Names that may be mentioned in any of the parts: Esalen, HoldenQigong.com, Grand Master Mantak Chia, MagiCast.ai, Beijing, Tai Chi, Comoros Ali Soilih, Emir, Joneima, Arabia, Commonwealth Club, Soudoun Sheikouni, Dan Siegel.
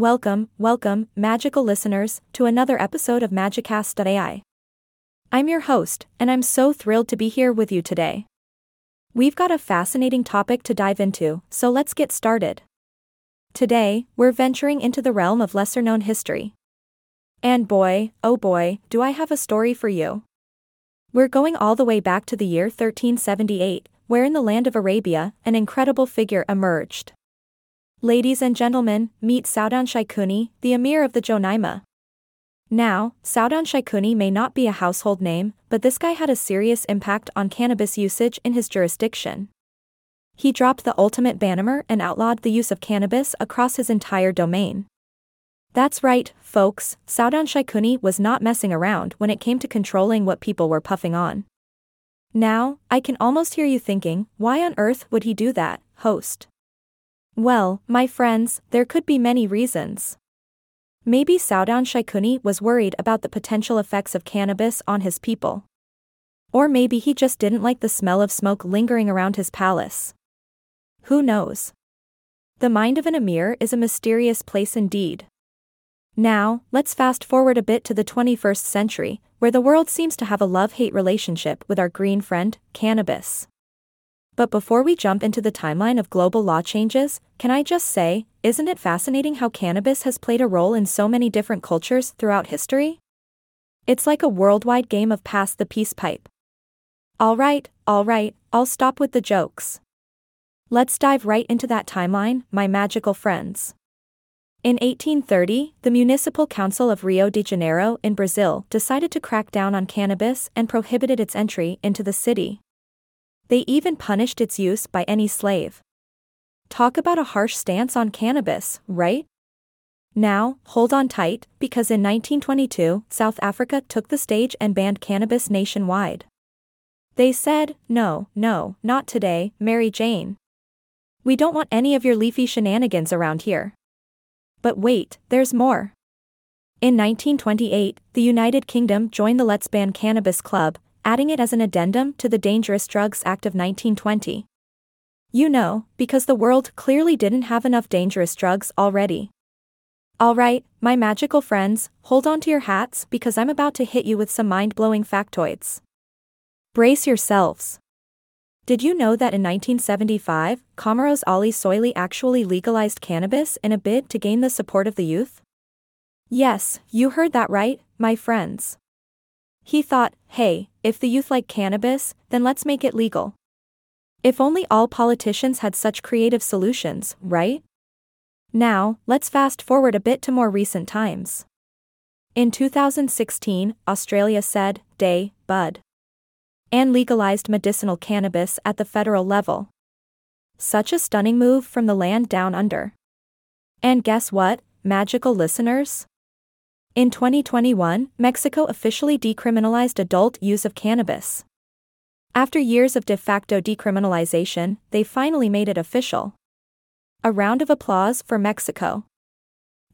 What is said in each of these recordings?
Welcome, magical listeners, to another episode of MagiCast.ai. I'm your host, and I'm so thrilled to be here with you today. We've got a fascinating topic to dive into, so let's get started. Today, we're venturing into the realm of lesser-known history. And boy, oh boy, do I have a story for you. We're going all the way back to the year 1378, where in the land of Arabia, an incredible figure emerged. Ladies and gentlemen, meet Soudoun Sheikouni, the Emir of the Joneima. Now, Soudoun Sheikouni may not be a household name, but this guy had a serious impact on cannabis usage in his jurisdiction. He dropped the ultimate banner and outlawed the use of cannabis across his entire domain. That's right, folks, Soudoun Sheikouni was not messing around when it came to controlling what people were puffing on. Now, I can almost hear you thinking, why on earth would he do that, host? Well, my friends, there could be many reasons. Maybe Soudoun Sheikouni was worried about the potential effects of cannabis on his people. Or maybe he just didn't like the smell of smoke lingering around his palace. Who knows? The mind of an emir is a mysterious place indeed. Now, let's fast forward a bit to the 21st century, where the world seems to have a love-hate relationship with our green friend, cannabis. But before we jump into the timeline of global law changes, can I just say, isn't it fascinating how cannabis has played a role in so many different cultures throughout history? It's like a worldwide game of pass the peace pipe. All right, I'll stop with the jokes. Let's dive right into that timeline, my magical friends. In 1830, the Municipal Council of Rio de Janeiro in Brazil decided to crack down on cannabis and prohibited its entry into the city. They even punished its use by any slave. Talk about a harsh stance on cannabis, right? Now, hold on tight, because in 1922, South Africa took the stage and banned cannabis nationwide. They said, no, not today, Mary Jane. We don't want any of your leafy shenanigans around here. But wait, there's more. In 1928, the United Kingdom joined the Let's Ban Cannabis Club, adding it as an addendum to the Dangerous Drugs Act of 1920. You know, because the world clearly didn't have enough dangerous drugs already. Alright, my magical friends, hold on to your hats because I'm about to hit you with some mind-blowing factoids. Brace yourselves. Did you know that in 1975, Comoros Ali Soilih actually legalized cannabis in a bid to gain the support of the youth? Yes, you heard that right, my friends. He thought, hey, if the youth like cannabis, then let's make it legal. If only all politicians had such creative solutions, right? Now, let's fast forward a bit to more recent times. In 2016, Australia said, "Day, bud," and legalized medicinal cannabis at the federal level. Such a stunning move from the land down under. And guess what, magical listeners? In 2021, Mexico officially decriminalized adult use of cannabis. After years of de facto decriminalization, they finally made it official. A round of applause for Mexico.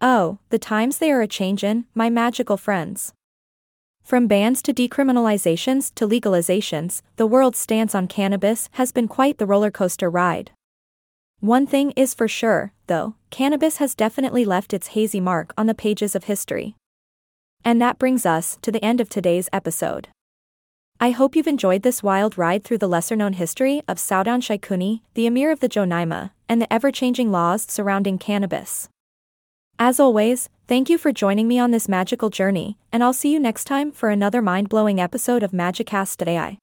Oh, the times they are a-changin', my magical friends. From bans to decriminalizations to legalizations, the world's stance on cannabis has been quite the rollercoaster ride. One thing is for sure, though, cannabis has definitely left its hazy mark on the pages of history. And that brings us to the end of today's episode. I hope you've enjoyed this wild ride through the lesser-known history of Soudoun Sheikouni, the Emir of the Joneima, and the ever-changing laws surrounding cannabis. As always, thank you for joining me on this magical journey, and I'll see you next time for another mind-blowing episode of MagiCast.ai.